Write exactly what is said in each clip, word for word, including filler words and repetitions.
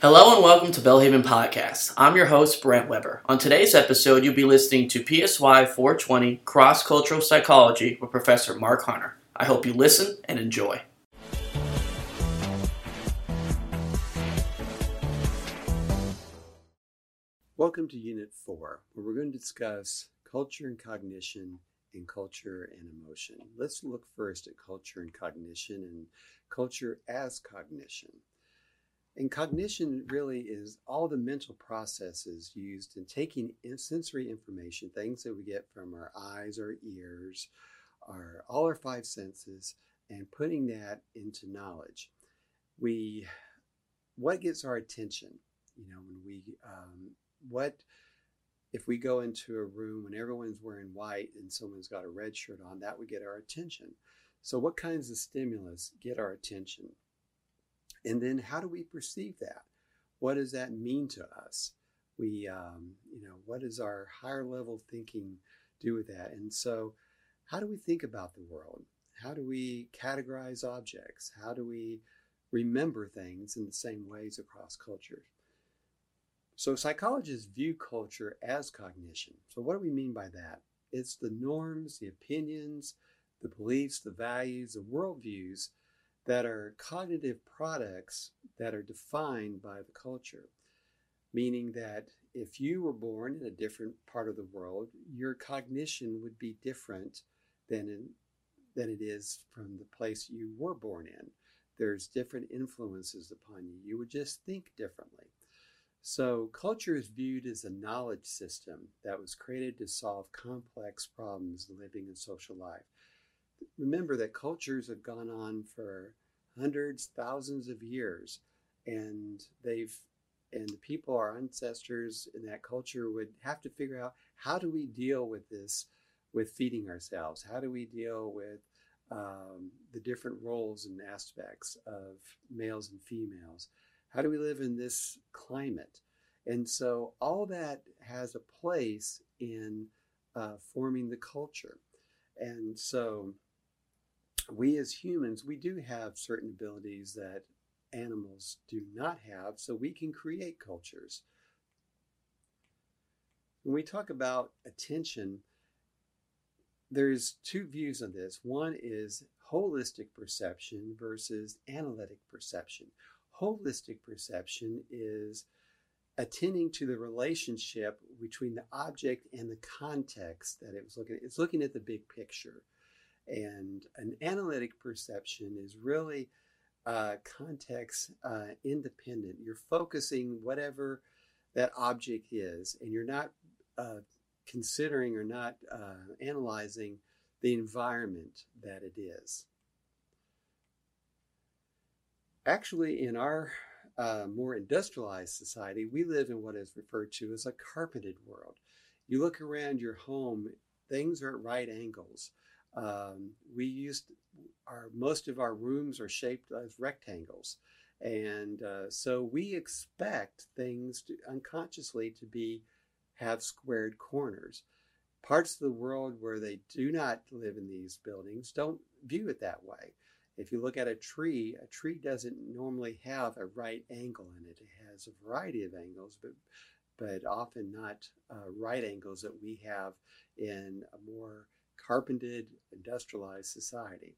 Hello and welcome to Bellhaven Podcast. I'm your host, Brent Weber. On today's episode, you'll be listening to P S Y four twenty Cross-Cultural Psychology with Professor Mark Harner. I hope you listen and enjoy. Welcome to Unit four, where we're going to discuss culture and cognition and culture and emotion. Let's look first at culture and cognition and culture as cognition. And cognition really is all the mental processes used in taking in sensory information, things that we get from our eyes, our ears, our all our five senses, and putting that into knowledge. We, what gets our attention? You know, when we, um, what if we go into a room when everyone's wearing white and someone's got a red shirt on? That would get our attention. So, what kinds of stimulus get our attention? And then how do we perceive that? What does that mean to us? We, um, you know, what does our higher level thinking do with that? And so how do we think about the world? How do we categorize objects? How do we remember things in the same ways across cultures? So psychologists view culture as cognition. So what do we mean by that? It's the norms, the opinions, the beliefs, the values, the worldviews that are cognitive products that are defined by the culture. Meaning that if you were born in a different part of the world, your cognition would be different than, in, than it is from the place you were born in. There's different influences upon you. You would just think differently. So culture is viewed as a knowledge system that was created to solve complex problems in living and social life. Remember that cultures have gone on for hundreds, thousands of years, and they've and the people, our ancestors in that culture, would have to figure out, how do we deal with this, with feeding ourselves? How do we deal with um, the different roles and aspects of males and females? How do we live in this climate? And so all that has a place in uh, forming the culture. And so we as humans, we do have certain abilities that animals do not have, so we can create cultures. When we talk about attention, there's two views on this. One is holistic perception versus analytic perception. Holistic perception is attending to the relationship between the object and the context that it was looking at. It's looking at the big picture. And an analytic perception is really uh, context uh, independent. You're focusing whatever that object is, and you're not uh, considering or not uh, analyzing the environment that it is. Actually, in our Uh, more industrialized society, we live in what is referred to as a carpeted world. You look around your home, things are at right angles. Um, we used our most of our rooms are shaped as rectangles, and uh, so we expect things to, unconsciously to be have squared corners. Parts of the world where they do not live in these buildings don't view it that way. If you look at a tree, a tree doesn't normally have a right angle in it. It has a variety of angles, but but often not uh, right angles that we have in a more carpeted, industrialized society.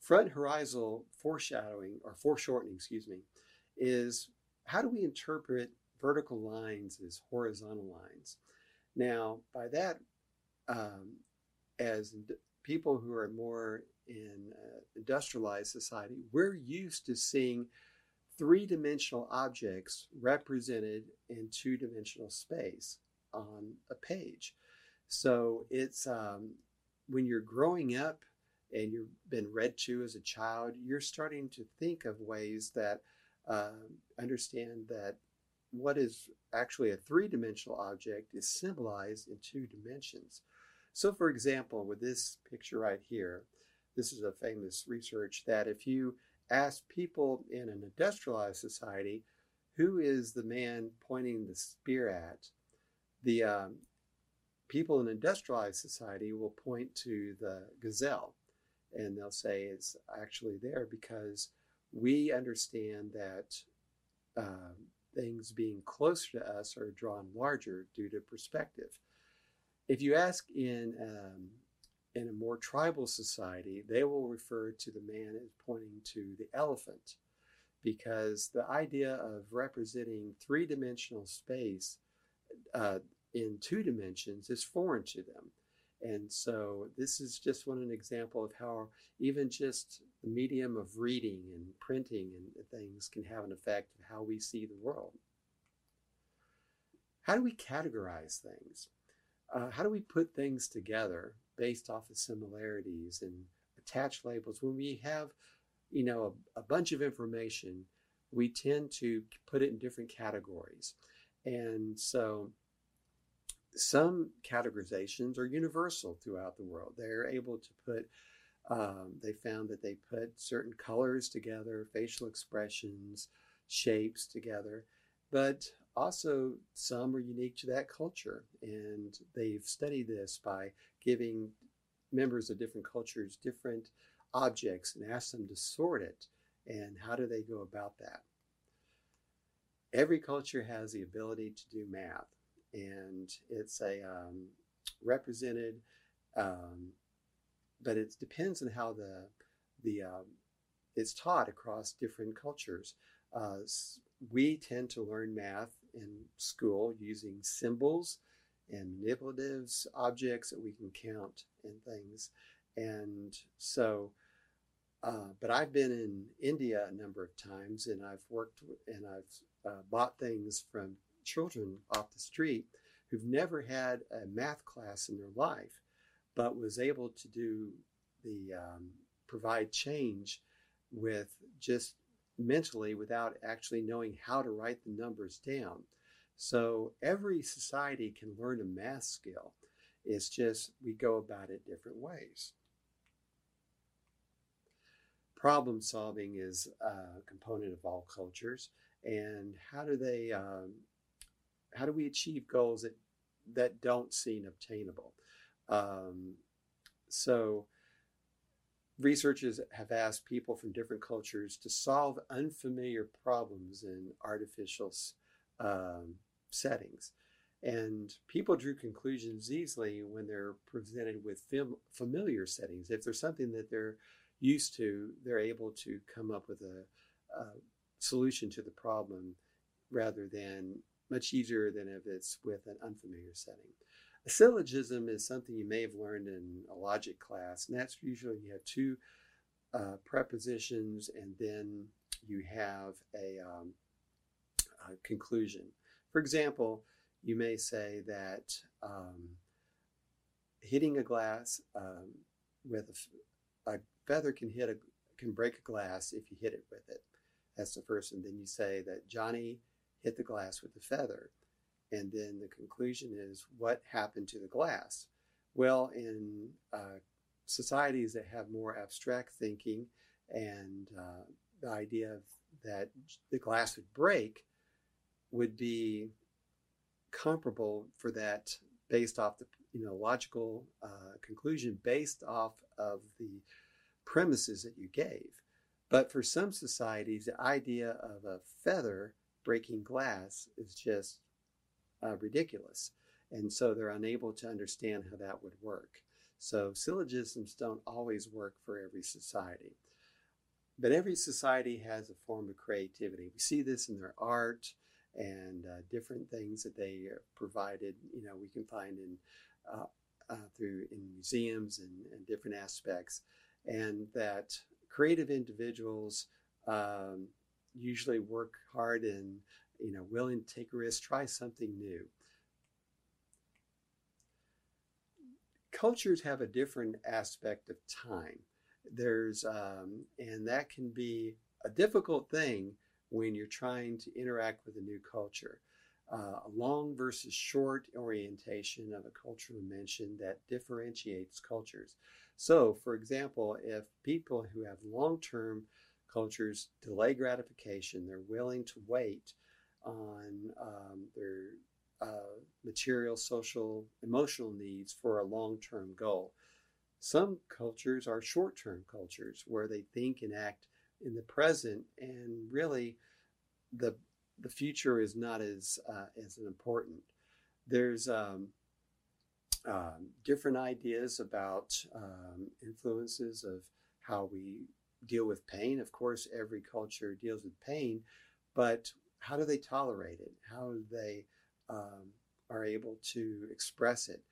Front horizontal foreshadowing, or foreshortening, excuse me, is how do we interpret vertical lines as horizontal lines? Now, by that, um, as d- people who are more in uh, industrialized society, we're used to seeing three-dimensional objects represented in two-dimensional space on a page. So it's um, when you're growing up and you've been read to as a child, you're starting to think of ways that uh, understand that what is actually a three-dimensional object is symbolized in two dimensions. So for example, with this picture right here, this is a famous research that if you ask people in an industrialized society, who is the man pointing the spear at? The um, people in industrialized society will point to the gazelle, and they'll say it's actually there because we understand that um, things being closer to us are drawn larger due to perspective. If you ask in um, in a more tribal society, they will refer to the man as pointing to the elephant, because the idea of representing three-dimensional space uh, in two dimensions is foreign to them. And so this is just one an example of how even just the medium of reading and printing and things can have an effect of how we see the world. How do we categorize things? Uh, how do we put things together based off of similarities and attach labels? When we have, you know, a, a bunch of information, we tend to put it in different categories. And so some categorizations are universal throughout the world. They're able to put, um, they found that they put certain colors together, facial expressions, shapes together, but also some are unique to that culture. And they've studied this by giving members of different cultures different objects and ask them to sort it. And how do they go about that? Every culture has the ability to do math, and it's a um, represented, um, but it depends on how the the um, it's taught across different cultures. Uh, we tend to learn math in school using symbols and manipulatives, objects that we can count and things. And so, uh, but I've been in India a number of times, and I've worked and I've uh, bought things from children off the street who've never had a math class in their life, but was able to do the, um, provide change with just mentally without actually knowing how to write the numbers down. So every society can learn a math skill. It's just, we go about it different ways. Problem solving is a component of all cultures. And how do they, um, how do we achieve goals that, that don't seem obtainable? Um, so researchers have asked people from different cultures to solve unfamiliar problems in artificial um, settings. And people drew conclusions easily when they're presented with fam- familiar settings. If there's something that they're used to, they're able to come up with a, a solution to the problem rather than much easier than if it's with an unfamiliar setting. A syllogism is something you may have learned in a logic class, and that's usually you have two uh, prepositions and then you have a, um, a conclusion. For example, you may say that um, hitting a glass um, with a, a feather can hit a can break a glass if you hit it with it. That's the first, and then you say that Johnny hit the glass with the feather. And then the conclusion is, what happened to the glass? Well, in uh, societies that have more abstract thinking and uh, the idea of that the glass would break would be comparable for that based off the you know logical uh, conclusion based off of the premises that you gave. But for some societies, the idea of a feather breaking glass is just uh, ridiculous. And so they're unable to understand how that would work. So syllogisms don't always work for every society. But every society has a form of creativity. We see this in their art and uh, different things that they provided. You know, we can find in uh, uh, through in museums and, and different aspects. And that creative individuals um, usually work hard and, you know, willing to take risks, try something new. Cultures have a different aspect of time. There's, um, and that can be a difficult thing when you're trying to interact with a new culture. Uh, a long versus short orientation of a cultural dimension that differentiates cultures. So, for example, if people who have long-term cultures delay gratification, they're willing to wait on um, their uh, material, social, emotional needs for a long-term goal. Some cultures are short-term cultures where they think and act in the present, and really the the future is not as uh, as important. There's um, um, different ideas about um, influences of how we deal with pain. Of course, every culture deals with pain, but how do they tolerate it? How do they um, are able to express it?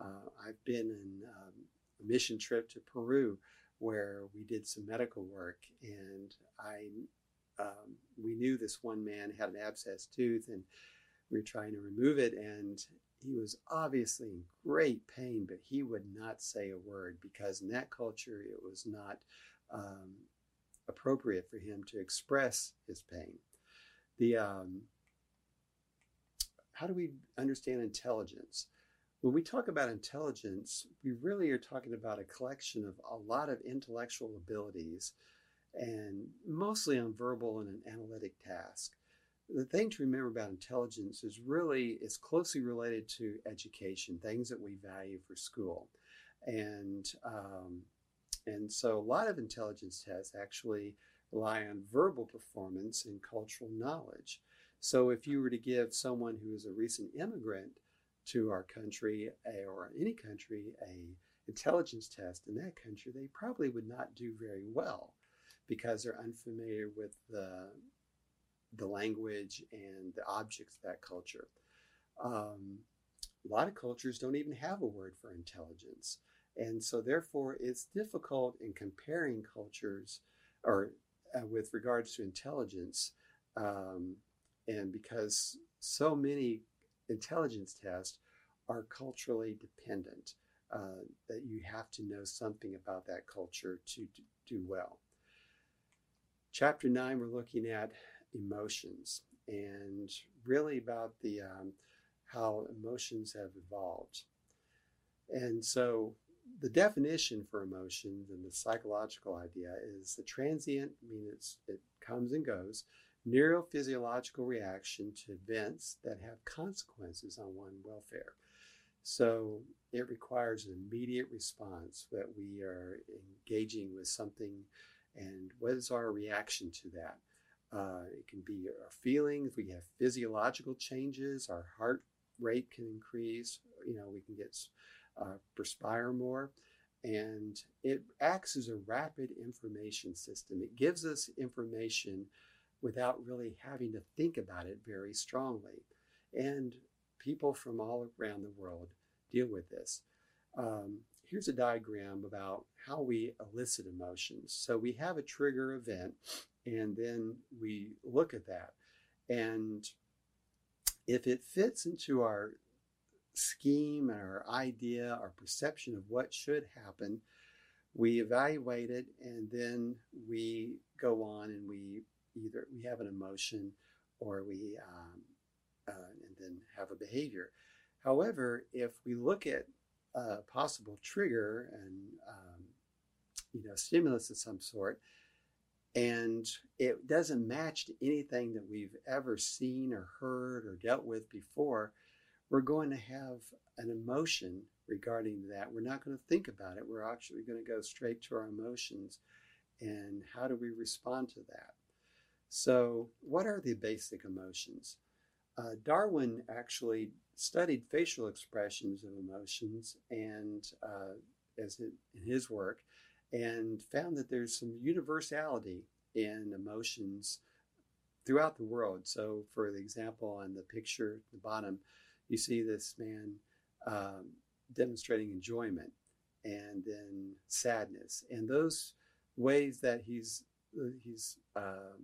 Uh, I've been in um, a mission trip to Peru where we did some medical work, and I um, we knew this one man had an abscessed tooth, and we were trying to remove it, and he was obviously in great pain, but he would not say a word because in that culture it was not um, appropriate for him to express his pain. The um, how do we understand intelligence? When we talk about intelligence, we really are talking about a collection of a lot of intellectual abilities, and mostly on verbal and an analytic task. The thing to remember about intelligence is really it's closely related to education, things that we value for school, and um, and so a lot of intelligence tests actually rely on verbal performance and cultural knowledge. So if you were to give someone who is a recent immigrant to our country a, or any country a intelligence test in that country, they probably would not do very well because they're unfamiliar with the, the language and the objects of that culture. Um, a lot of cultures don't even have a word for intelligence. And so therefore it's difficult in comparing cultures or uh, with regards to intelligence. Um, and because so many intelligence tests are culturally dependent, uh, that you have to know something about that culture to do well. Chapter nine, we're looking at emotions and really about the um, how emotions have evolved. And so the definition for emotions and the psychological idea is the transient, I mean, it's, it comes and goes, neurophysiological reaction to events that have consequences on one's welfare. So it requires an immediate response that we are engaging with something, and what is our reaction to that? Uh, it can be our feelings. We have physiological changes. Our heart rate can increase. You know, we can get uh, perspire more. And it acts as a rapid information system. It gives us information without really having to think about it very strongly. And people from all around the world deal with this. Um, here's a diagram about how we elicit emotions. So we have a trigger event, and then we look at that. And if it fits into our scheme, our idea, our perception of what should happen, we evaluate it, and then we go on and we either we have an emotion or we um, uh, and then have a behavior. However, if we look at a possible trigger and um, you know stimulus of some sort, and it doesn't match to anything that we've ever seen or heard or dealt with before, we're going to have an emotion regarding that. We're not going to think about it. We're actually going to go straight to our emotions. And how do we respond to that? So what are the basic emotions? Uh, Darwin actually studied facial expressions of emotions and uh, as in, in his work, and found that there's some universality in emotions throughout the world. So for example, on the picture at the bottom, you see this man um, demonstrating enjoyment and then sadness. And those ways that he's, he's uh,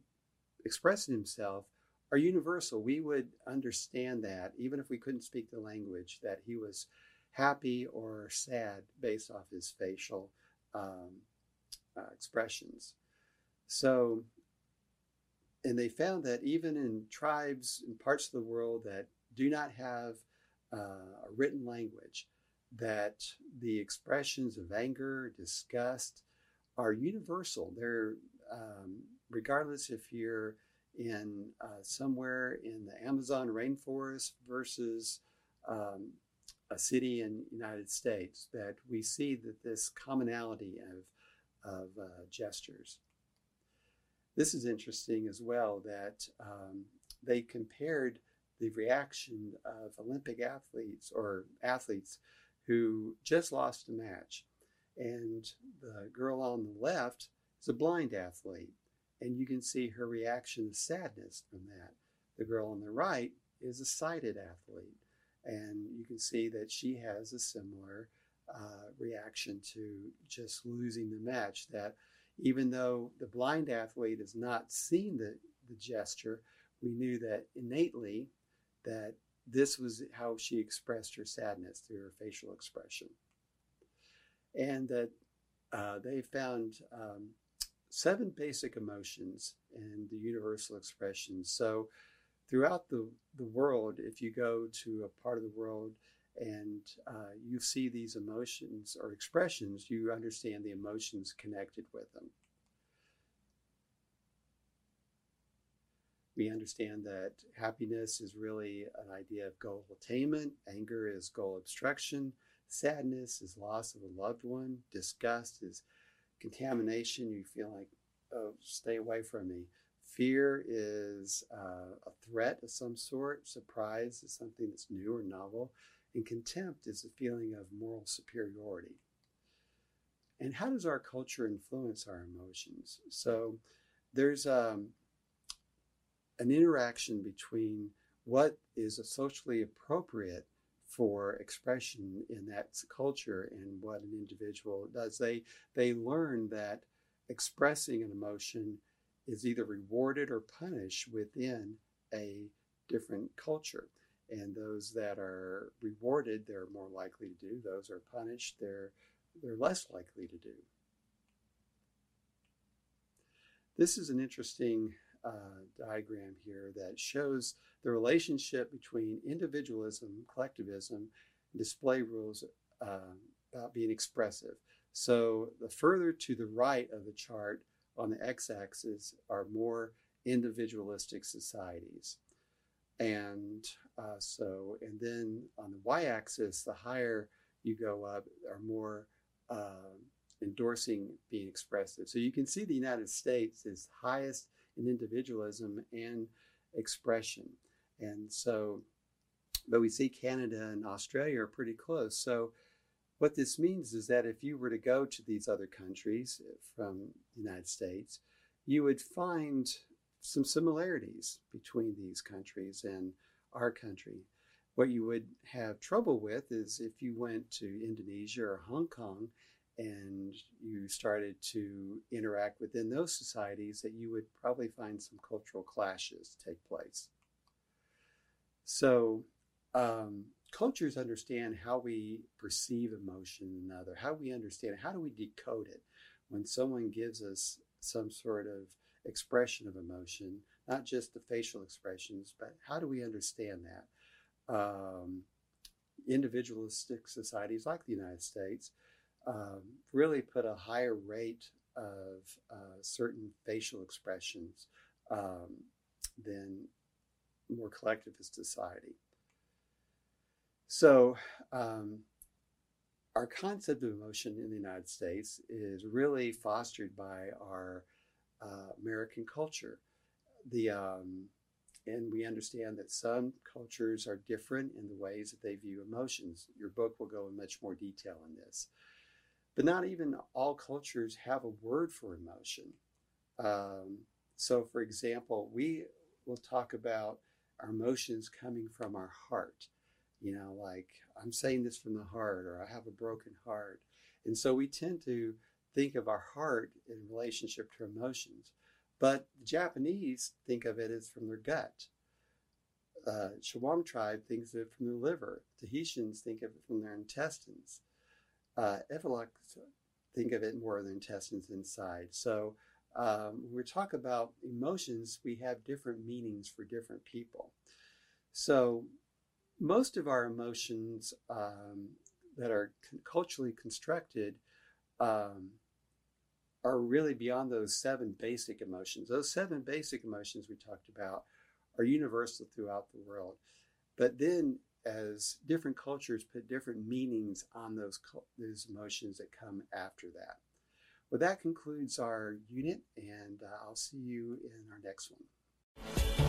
expressing himself are universal. We would understand that even if we couldn't speak the language, that he was happy or sad based off his facial um, uh, expressions. So, and they found that even in tribes in parts of the world that do not have uh, a written language, that the expressions of anger, disgust are universal. They're um, regardless if you're in uh, somewhere in the Amazon rainforest versus um, a city in the United States, that we see that this commonality of, of uh, gestures. This is interesting as well, that um, they compared the reaction of Olympic athletes or athletes who just lost a match. And the girl on the left is a blind athlete, and you can see her reaction of sadness from that. The girl on the right is a sighted athlete, and you can see that she has a similar uh, reaction to just losing the match, that even though the blind athlete has not seen the, the gesture, we knew that innately that this was how she expressed her sadness through her facial expression. And that uh, they found um, seven basic emotions and the universal expressions. So throughout the, the world, if you go to a part of the world and uh, you see these emotions or expressions, you understand the emotions connected with them. We understand that happiness is really an idea of goal attainment, anger is goal obstruction, sadness is loss of a loved one, disgust is contamination, you feel like, oh, stay away from me. Fear is uh, a threat of some sort. Surprise is something that's new or novel. And contempt is a feeling of moral superiority. And how does our culture influence our emotions? So there's um, an interaction between what is a socially appropriate for expression in that culture and what an individual does. They, they learn that expressing an emotion is either rewarded or punished within a different culture. And those that are rewarded, they're more likely to do. Those are punished, they're, they're less likely to do. This is an interesting uh, diagram here that shows the relationship between individualism, collectivism, display rules uh, about being expressive. So the further to the right of the chart on the x-axis are more individualistic societies. And uh, so, and then on the y-axis, the higher you go up, are more uh, endorsing being expressive. So you can see the United States is highest in individualism and expression. And so, but we see Canada and Australia are pretty close. So what this means is that if you were to go to these other countries from the United States, you would find some similarities between these countries and our country. What you would have trouble with is if you went to Indonesia or Hong Kong and you started to interact within those societies, that you would probably find some cultural clashes take place. So um, cultures understand how we perceive emotion in another, how we understand it, how do we decode it? When someone gives us some sort of expression of emotion, not just the facial expressions, but how do we understand that? Um, individualistic societies like the United States um, really put a higher rate of uh, certain facial expressions um, than more collectivist society. So um, our concept of emotion in the United States is really fostered by our Uh, American culture. The, um, and we understand that some cultures are different in the ways that they view emotions. Your book will go in much more detail on this. But not even all cultures have a word for emotion. Um, so for example, we will talk about our emotions coming from our heart. You know, like, I'm saying this from the heart, or I have a broken heart. And so we tend to think of our heart in relationship to emotions. But the Japanese think of it as from their gut. Uh, Shawam tribe thinks of it from their liver. Tahitians think of it from their intestines. Uh, Evolok think of it more of their intestines inside. So um, when we talk about emotions, we have different meanings for different people. So most of our emotions um, that are culturally constructed Um, are really beyond those seven basic emotions. Those seven basic emotions we talked about are universal throughout the world. But then as different cultures put different meanings on those, those emotions that come after that. Well, that concludes our unit, and uh, I'll see you in our next one.